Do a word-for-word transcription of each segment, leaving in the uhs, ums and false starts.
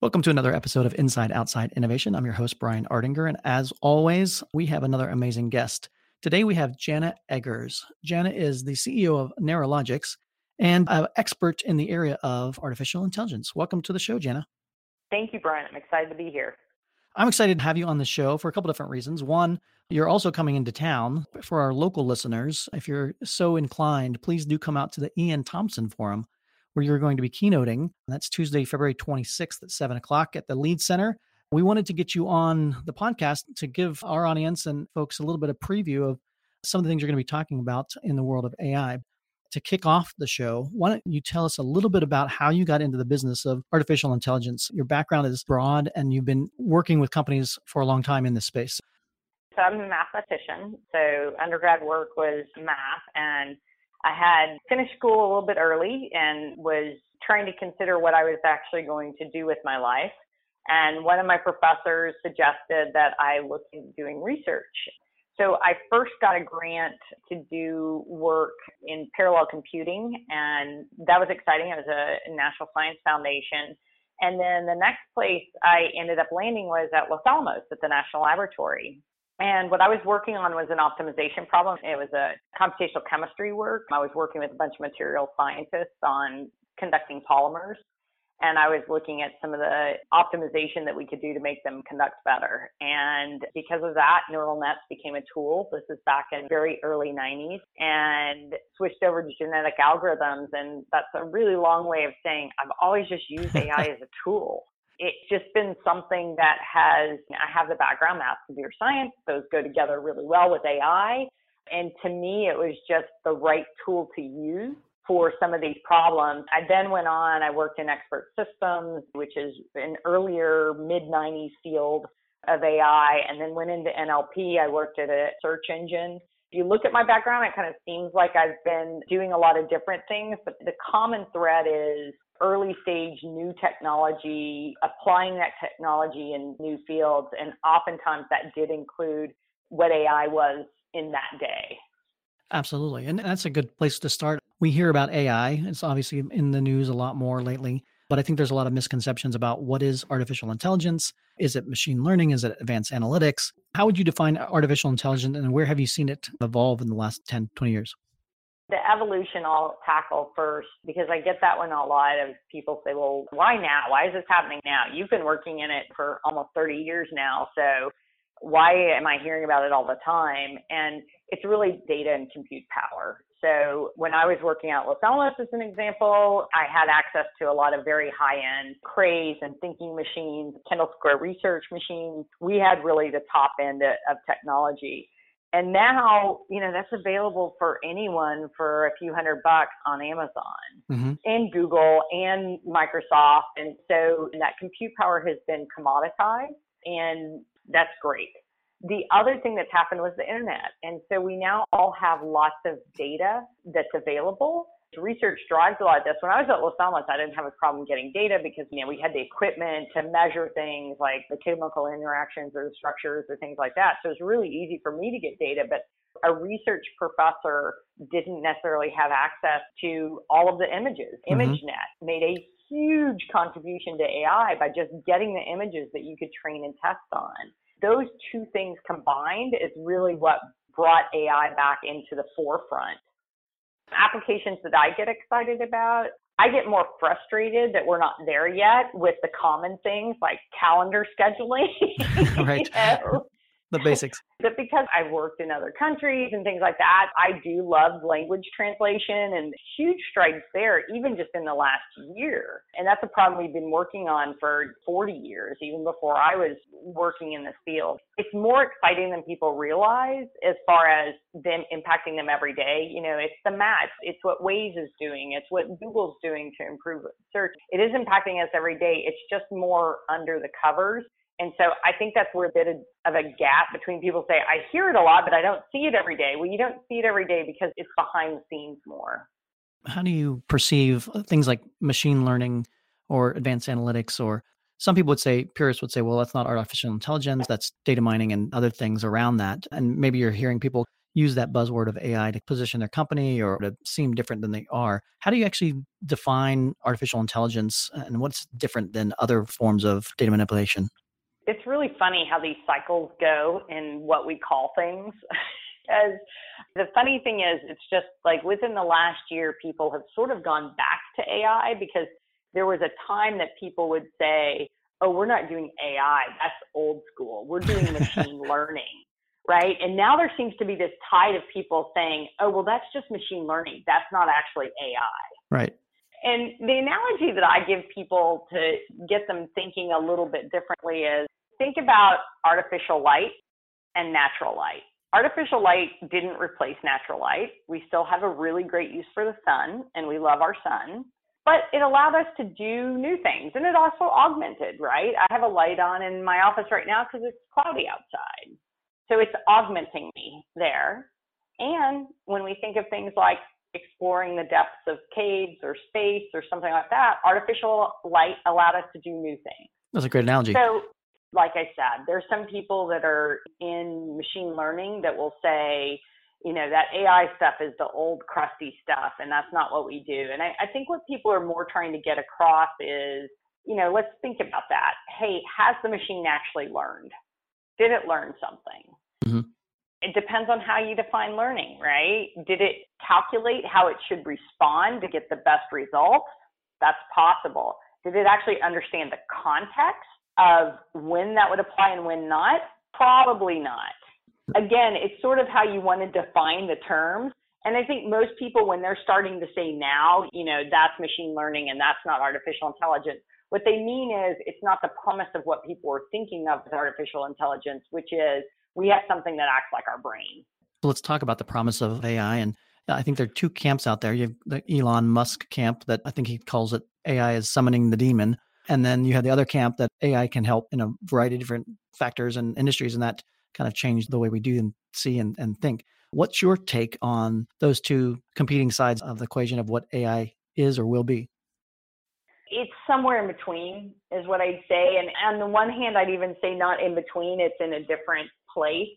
Welcome to another episode of Inside Outside Innovation. I'm your host, Brian Ardinger, and as always, we have another amazing guest. Today, we have Jana Eggers. Jana is the C E O of Nara Logics and an expert in the area of artificial intelligence. Welcome to the show, Jana. Thank you, Brian. I'm excited to be here. I'm excited to have you on the show for a couple different reasons. One, you're also coming into town. For our local listeners, if you're so inclined, please do come out to the Ian Thompson Forum, where you're going to be keynoting. That's Tuesday, February twenty-sixth at seven o'clock at the LEAD Center. We wanted to get you on the podcast to give our audience and folks a little bit of preview of some of the things you're going to be talking about in the world of A I. To kick off the show, why don't you tell us a little bit about how you got into the business of artificial intelligence? Your background is broad, and you've been working with companies for a long time in this space. So I'm a mathematician. So undergrad work was math, and I had finished school a little bit early and was trying to consider what I was actually going to do with my life. And one of my professors suggested that I look into doing research. So I first got a grant to do work in parallel computing, and that was exciting. It was a National Science Foundation. And then the next place I ended up landing was at Los Alamos at the National Laboratory. And what I was working on was an optimization problem. It was a computational chemistry work. I was working with a bunch of material scientists on conducting polymers. And I was looking at some of the optimization that we could do to make them conduct better. And because of that, neural nets became a tool. This is back in very early nineties, and switched over to genetic algorithms. And that's a really long way of saying I've always just used A I as a tool. It's just been something that has, I have the background, math, computer science. Those go together really well with A I. And to me, it was just the right tool to use for some of these problems. I then went on, I worked in expert systems, which is an earlier mid nineties field of A I, and then went into N L P. I worked at a search engine. If you look at my background, it kind of seems like I've been doing a lot of different things, but the common thread is early stage new technology, applying that technology in new fields, and oftentimes that did include what A I was in that day. Absolutely. And that's a good place to start. We hear about A I. It's obviously in the news a lot more lately, but I think there's a lot of misconceptions about what is artificial intelligence. Is it machine learning? Is it advanced analytics? How would you define artificial intelligence, and where have you seen it evolve in the last ten, twenty years? The evolution I'll tackle first, because I get that one a lot of people say, well, why now? Why is this happening now? You've been working in it for almost thirty years now. So why am I hearing about it all the time? And it's really data and compute power. So when I was working at Los Alamos, as an example, I had access to a lot of very high-end craze and thinking machines, Kendall Square Research machines. We had really the top end of technology. And now, you know, that's available for anyone for a few hundred bucks on Amazon mm-hmm. and Google and Microsoft. And so that compute power has been commoditized, and that's great. The other thing that's happened was the internet. And so we now all have lots of data that's available. Research drives a lot of this. When I was at Los Alamos, I didn't have a problem getting data because, you know, we had the equipment to measure things like the chemical interactions or the structures or things like that. So it's really easy for me to get data, but a research professor didn't necessarily have access to all of the images. Mm-hmm. ImageNet made a huge contribution to A I by just getting the images that you could train and test on. Those two things combined is really what brought A I back into the forefront. Applications that I get excited about, I get more frustrated that we're not there yet with the common things like calendar scheduling. Right. You know? The basics. But because I've worked in other countries and things like that, I do love language translation and huge strides there, even just in the last year. And that's a problem we've been working on for forty years, even before I was working in this field. It's more exciting than people realize as far as them impacting them every day. You know, it's the math. It's what Waze is doing. It's what Google's doing to improve search. It is impacting us every day. It's just more under the covers. And so I think that's where a bit of a gap between people say, I hear it a lot, but I don't see it every day. Well, you don't see it every day because it's behind the scenes more. How do you perceive things like machine learning or advanced analytics? Or some people would say, purists would say, well, that's not artificial intelligence, that's data mining and other things around that. And maybe you're hearing people use that buzzword of A I to position their company or to seem different than they are. How do you actually define artificial intelligence and what's different than other forms of data manipulation? It's really funny how these cycles go in what we call things. Because the funny thing is, it's just like within the last year, people have sort of gone back to A I, because there was a time that people would say, oh, we're not doing A I, that's old school, we're doing machine learning, right? And now there seems to be this tide of people saying, oh, well, that's just machine learning, that's not actually A I. Right. And the analogy that I give people to get them thinking a little bit differently is, think about artificial light and natural light. Artificial light didn't replace natural light. We still have a really great use for the sun, and we love our sun, but it allowed us to do new things. And it also augmented, right? I have a light on in my office right now because it's cloudy outside. So it's augmenting me there. And when we think of things like exploring the depths of caves or space or something like that, artificial light allowed us to do new things. That's a great analogy. So, like I said, there's some people that are in machine learning that will say, you know, that A I stuff is the old crusty stuff, and that's not what we do. And I, I think what people are more trying to get across is, you know, let's think about that. Hey, has the machine actually learned? Did it learn something? Mm-hmm. It depends on how you define learning, right? Did it calculate how it should respond to get the best result? That's possible. Did it actually understand the context of when that would apply and when not? Probably not. Again, it's sort of how you want to define the terms. And I think most people, when they're starting to say now, you know, that's machine learning and that's not artificial intelligence, what they mean is it's not the promise of what people are thinking of with artificial intelligence, which is we have something that acts like our brain. Let's talk about the promise of A I. And I think there are two camps out there. You have the Elon Musk camp that I think he calls it A I is summoning the demon. And then you have the other camp that A I can help in a variety of different factors and industries, and that kind of changed the way we do and see and, and think. What's your take on those two competing sides of the equation of what A I is or will be? It's somewhere in between is what I'd say. And on the one hand, I'd even say not in between, it's in a different place.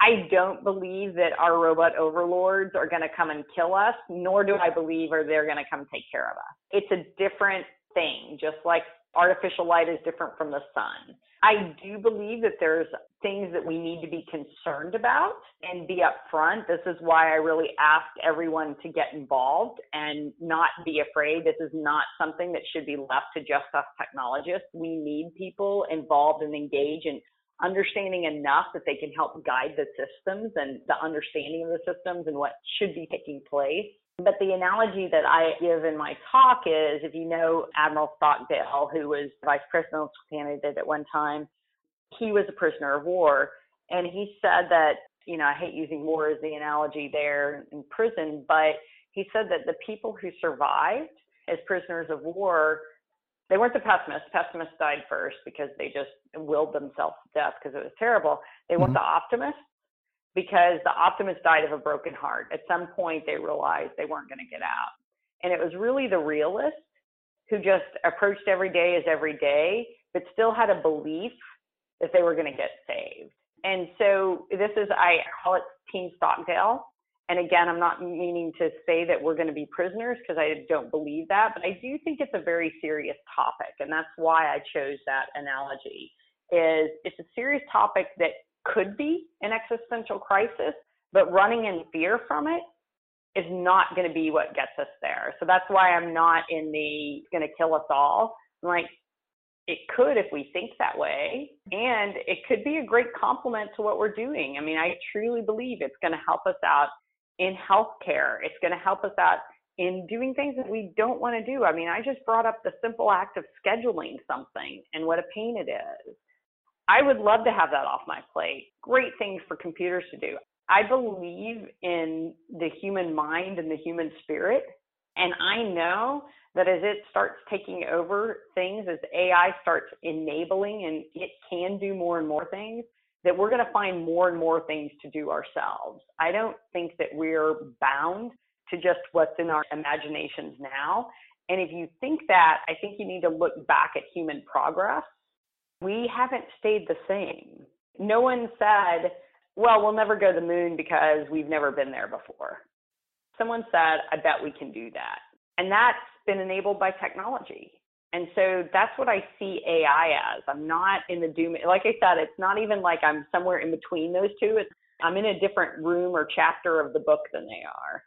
I don't believe that our robot overlords are going to come and kill us, nor do I believe or they're going to come take care of us. It's a different thing, just like artificial light is different from the sun. I do believe that there's things that we need to be concerned about and be upfront. This is why I really ask everyone to get involved and not be afraid. This is not something that should be left to just us technologists. We need people involved and engaged and understanding enough that they can help guide the systems and the understanding of the systems and what should be taking place. But the analogy that I give in my talk is, if you know Admiral Stockdale, who was vice presidential candidate at one time, he was a prisoner of war. And he said that, you know, I hate using war as the analogy there in prison, but he said that the people who survived as prisoners of war, they weren't the pessimists. Pessimists died first because they just willed themselves to death because it was terrible. They mm-hmm. weren't the optimists, because the optimist died of a broken heart. At some point, they realized they weren't going to get out. And it was really the realist who just approached every day as every day, but still had a belief that they were going to get saved. And so this is, I call it Team Stockdale. And again, I'm not meaning to say that we're going to be prisoners, because I don't believe that, but I do think it's a very serious topic. And that's why I chose that analogy. Is it's a serious topic that could be an existential crisis, but running in fear from it is not going to be what gets us there. So that's why I'm not in the going to kill us all. I'm like, it could if we think that way, and it could be a great complement to what we're doing. I mean, I truly believe it's going to help us out in healthcare. It's going to help us out in doing things that we don't want to do. I mean, I just brought up the simple act of scheduling something and what a pain it is. I would love to have that off my plate. Great things for computers to do. I believe in the human mind and the human spirit And I know that as it starts taking over things, as A I starts enabling, and it can do more and more things, that we're going to find more and more things to do ourselves. I don't think that we're bound to just what's in our imaginations now. And if you think that, I think you need to look back at human progress. We haven't stayed the same. No one said, well, we'll never go to the moon because we've never been there before. Someone said, I bet we can do that. And that's been enabled by technology. And so that's what I see A I as. I'm not in the doom. Like I said, it's not even like I'm somewhere in between those two. It's, I'm in a different room or chapter of the book than they are.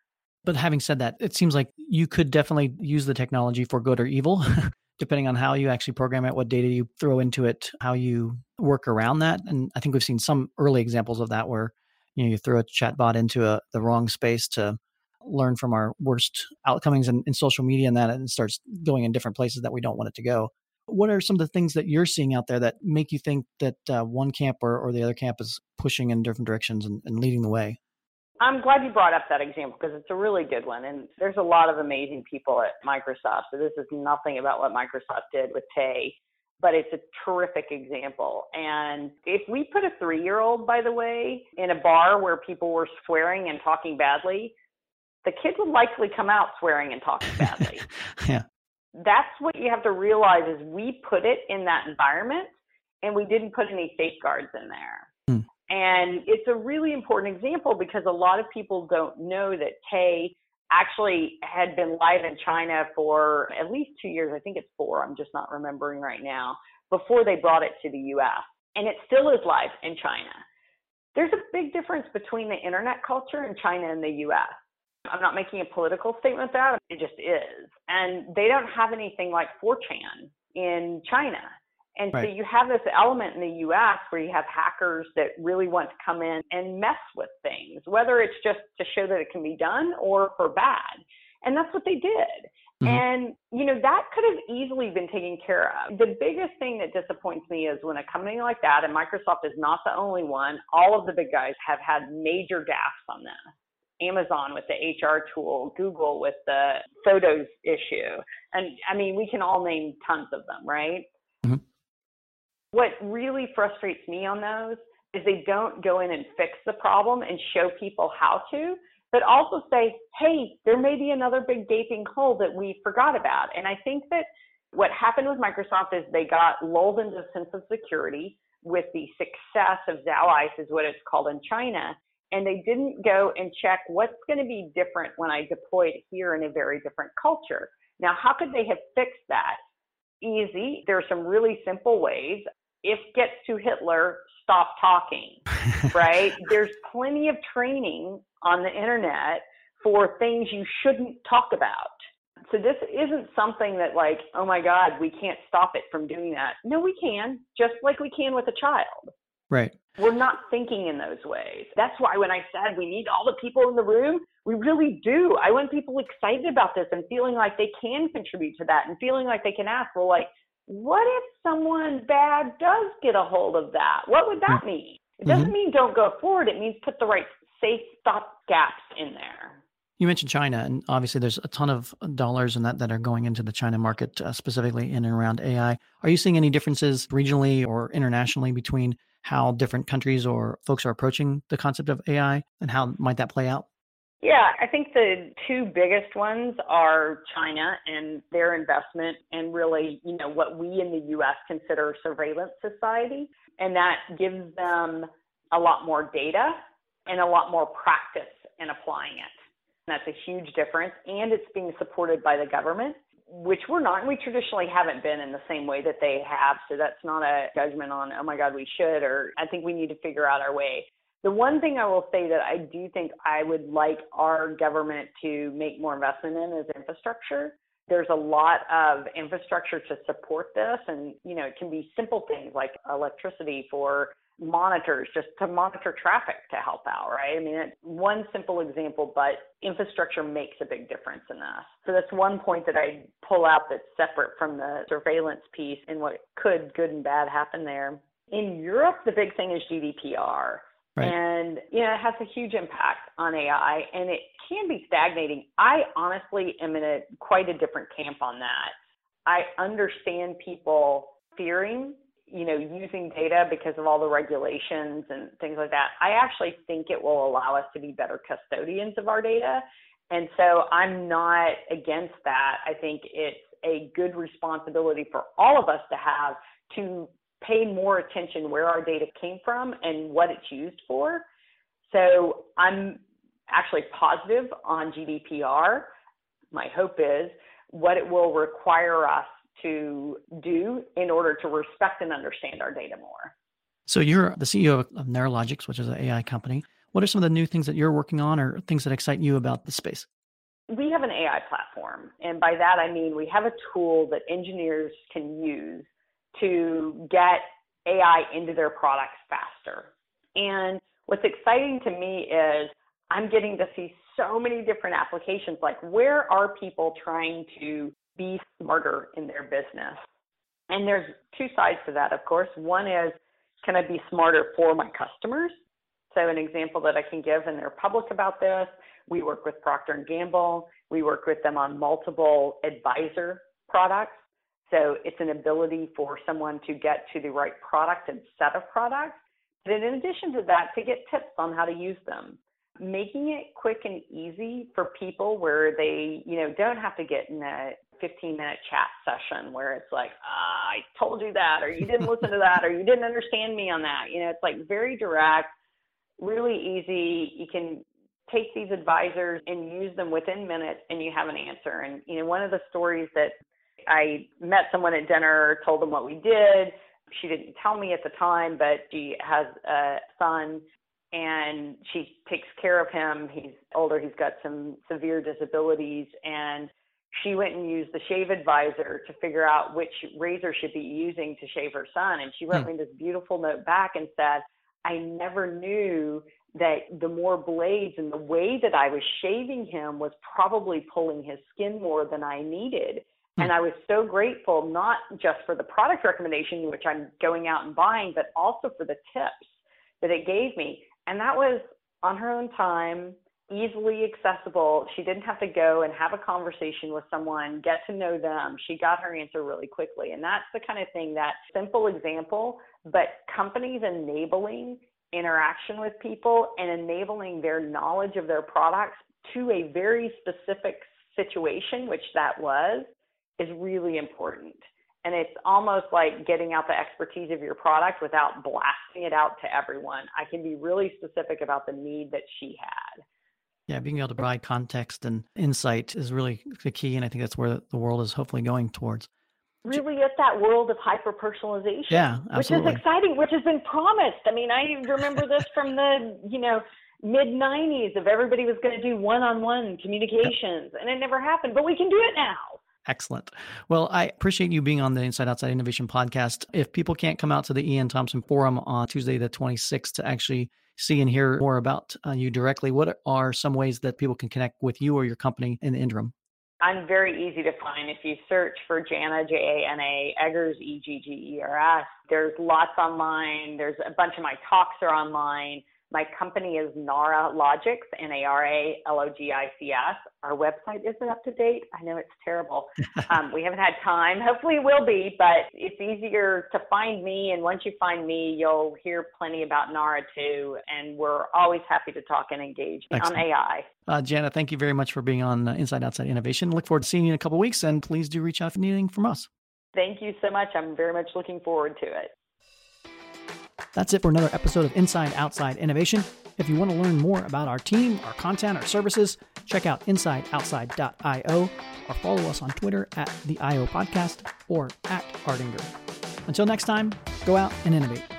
But having said that, it seems like you could definitely use the technology for good or evil, depending on how you actually program it, what data you throw into it, how you work around that. And I think we've seen some early examples of that where, you know, you throw a chatbot into a, the wrong space to learn from our worst outcomes in, in social media, and that and it starts going in different places that we don't want it to go. What are some of the things that you're seeing out there that make you think that uh, one camp or, or the other camp is pushing in different directions and, and leading the way? I'm glad you brought up that example because it's a really good one. And there's a lot of amazing people at Microsoft. So this is nothing about what Microsoft did with Tay, but it's a terrific example. And if we put a three-year-old, by the way, in a bar where people were swearing and talking badly, the kid would likely come out swearing and talking badly. Yeah. That's what you have to realize is we put it in that environment and we didn't put any safeguards in there. Mm. And it's a really important example because a lot of people don't know that Tay actually had been live in China for at least two years. I think it's four. I'm just not remembering right now before they brought it to the U S and it still is live in China. There's a big difference between the internet culture in China and the U S I'm not making a political statement about it. It just is. And they don't have anything like four chan in China. And right. So you have this element in the U S where you have hackers that really want to come in and mess with things, whether it's just to show that it can be done or for bad. And that's what they did. Mm-hmm. And, you know, that could have easily been taken care of. The biggest thing that disappoints me is when a company like that, and Microsoft is not the only one, all of the big guys have had major gaffes on this. Amazon with the H R tool, Google with the photos issue. And I mean, we can all name tons of them, right? Mm-hmm. What really frustrates me on those is they don't go in and fix the problem and show people how to, but also say, hey, there may be another big gaping hole that we forgot about. And I think that what happened with Microsoft is they got lulled into a sense of security with the success of XiaoIce is what it's called in China. And they didn't go and check what's going to be different when I deploy it here in a very different culture. Now, how could they have fixed that? Easy. There are some really simple ways. If gets to Hitler, stop talking, right? There's plenty of training on the internet for things you shouldn't talk about. So this isn't something that like, oh my God, we can't stop it from doing that. No, we can, just like we can with a child. Right. We're not thinking in those ways. That's why when I said we need all the people in the room, we really do. I want people excited about this and feeling like they can contribute to that and feeling like they can ask, well, like, what if someone bad does get a hold of that? What would that mean? It doesn't mm-hmm. mean don't go forward. It means put the right safe stop gaps in there. You mentioned China, and obviously there's a ton of dollars in that that are going into the China market, uh, specifically in and around A I. Are you seeing any differences regionally or internationally between how different countries or folks are approaching the concept of A I, and how might that play out? Yeah, I think the two biggest ones are China and their investment and really, you know, what we in the U S consider surveillance society. And that gives them a lot more data and a lot more practice in applying it. And that's a huge difference. And it's being supported by the government, which we're not, and we traditionally haven't been in the same way that they have. So that's not a judgment on, oh my God, we should, or I think we need to figure out our way. The one thing I will say that I do think I would like our government to make more investment in is infrastructure. There's a lot of infrastructure to support this. And, you know, it can be simple things like electricity for monitors, just to monitor traffic to help out, right? I mean, it's one simple example, but infrastructure makes a big difference in this. So that's one point that I pull out that's separate from the surveillance piece and what could good and bad happen there. In Europe, the big thing is G D P R Right. And, you know, it has a huge impact on A I, and it can be stagnating. I honestly am in a quite a different camp on that. I understand people fearing, you know, using data because of all the regulations and things like that. I actually think it will allow us to be better custodians of our data. And so I'm not against that. I think it's a good responsibility for all of us to have to pay more attention where our data came from and what it's used for. So I'm actually positive on G D P R. My hope is what it will require us to do in order to respect and understand our data more. So you're the C E O of Nara Logics, which is an A I company. What are some of the new things that you're working on or things that excite you about the space? We have an A I platform. And by that, I mean, we have a tool that engineers can use to get A I into their products faster. And what's exciting to me is I'm getting to see so many different applications. Like, where are people trying to be smarter in their business? And there's two sides to that, of course. One is, can I be smarter for my customers? So an example that I can give, and they're public about this, we work with Procter and Gamble. We work with them on multiple advisor products. So it's an ability for someone to get to the right product and set of products. But in addition to that, to get tips on how to use them, making it quick and easy for people where they, you know, don't have to get in a fifteen minute chat session where it's like, ah, I told you that, or you didn't listen to that, or you didn't understand me on that. You know, it's like very direct, really easy. You can take these advisors and use them within minutes and you have an answer. And, you know, one of the stories that I met someone at dinner, told them what we did. She didn't tell me at the time, but she has a son and she takes care of him. He's older. He's got some severe disabilities. And she went and used the shave advisor to figure out which razor she'd be using to shave her son. And she wrote hmm. me this beautiful note back and said, I never knew that the more blades and the way that I was shaving him was probably pulling his skin more than I needed. And I was so grateful, not just for the product recommendation, which I'm going out and buying, but also for the tips that it gave me. And that was on her own time, easily accessible. She didn't have to go and have a conversation with someone, get to know them. She got her answer really quickly. And that's the kind of thing, that simple example, but companies enabling interaction with people and enabling their knowledge of their products to a very specific situation, which that was, is really important. And it's almost like getting out the expertise of your product without blasting it out to everyone. I can be really specific about the need that she had. Yeah, being able to provide context and insight is really the key. And I think that's where the world is hopefully going towards. Really at that world of hyper-personalization. Yeah, absolutely. Which is exciting, which has been promised. I mean, I remember this from the, you know, mid nineties of everybody was going to do one-on-one communications. Yep. And it never happened, but we can do it now. Excellent. Well, I appreciate you being on the Inside Outside Innovation podcast. If people can't come out to the Ian Thompson Forum on Tuesday, the twenty-sixth, to actually see and hear more about uh, you directly, what are some ways that people can connect with you or your company in the interim? I'm very easy to find. If you search for Jana, J A N A, Eggers, E G G E R S, there's lots online. There's a bunch of my talks are online. My company is Nara Logics, N A R A L O G I C S. Our website isn't up to date. I know it's terrible. um, we haven't had time. Hopefully it will be, but it's easier to find me. And once you find me, you'll hear plenty about Nara too. And we're always happy to talk and engage Excellent. On A I. Uh, Jana, thank you very much for being on Inside Outside Innovation. Look forward to seeing you in a couple of weeks. And please do reach out if you need anything from us. Thank you so much. I'm very much looking forward to it. That's it for another episode of Inside Outside Innovation. If you want to learn more about our team, our content, our services, check out inside outside dot i o or follow us on Twitter at the I O Podcast or at Ardinger. Until next time, go out and innovate.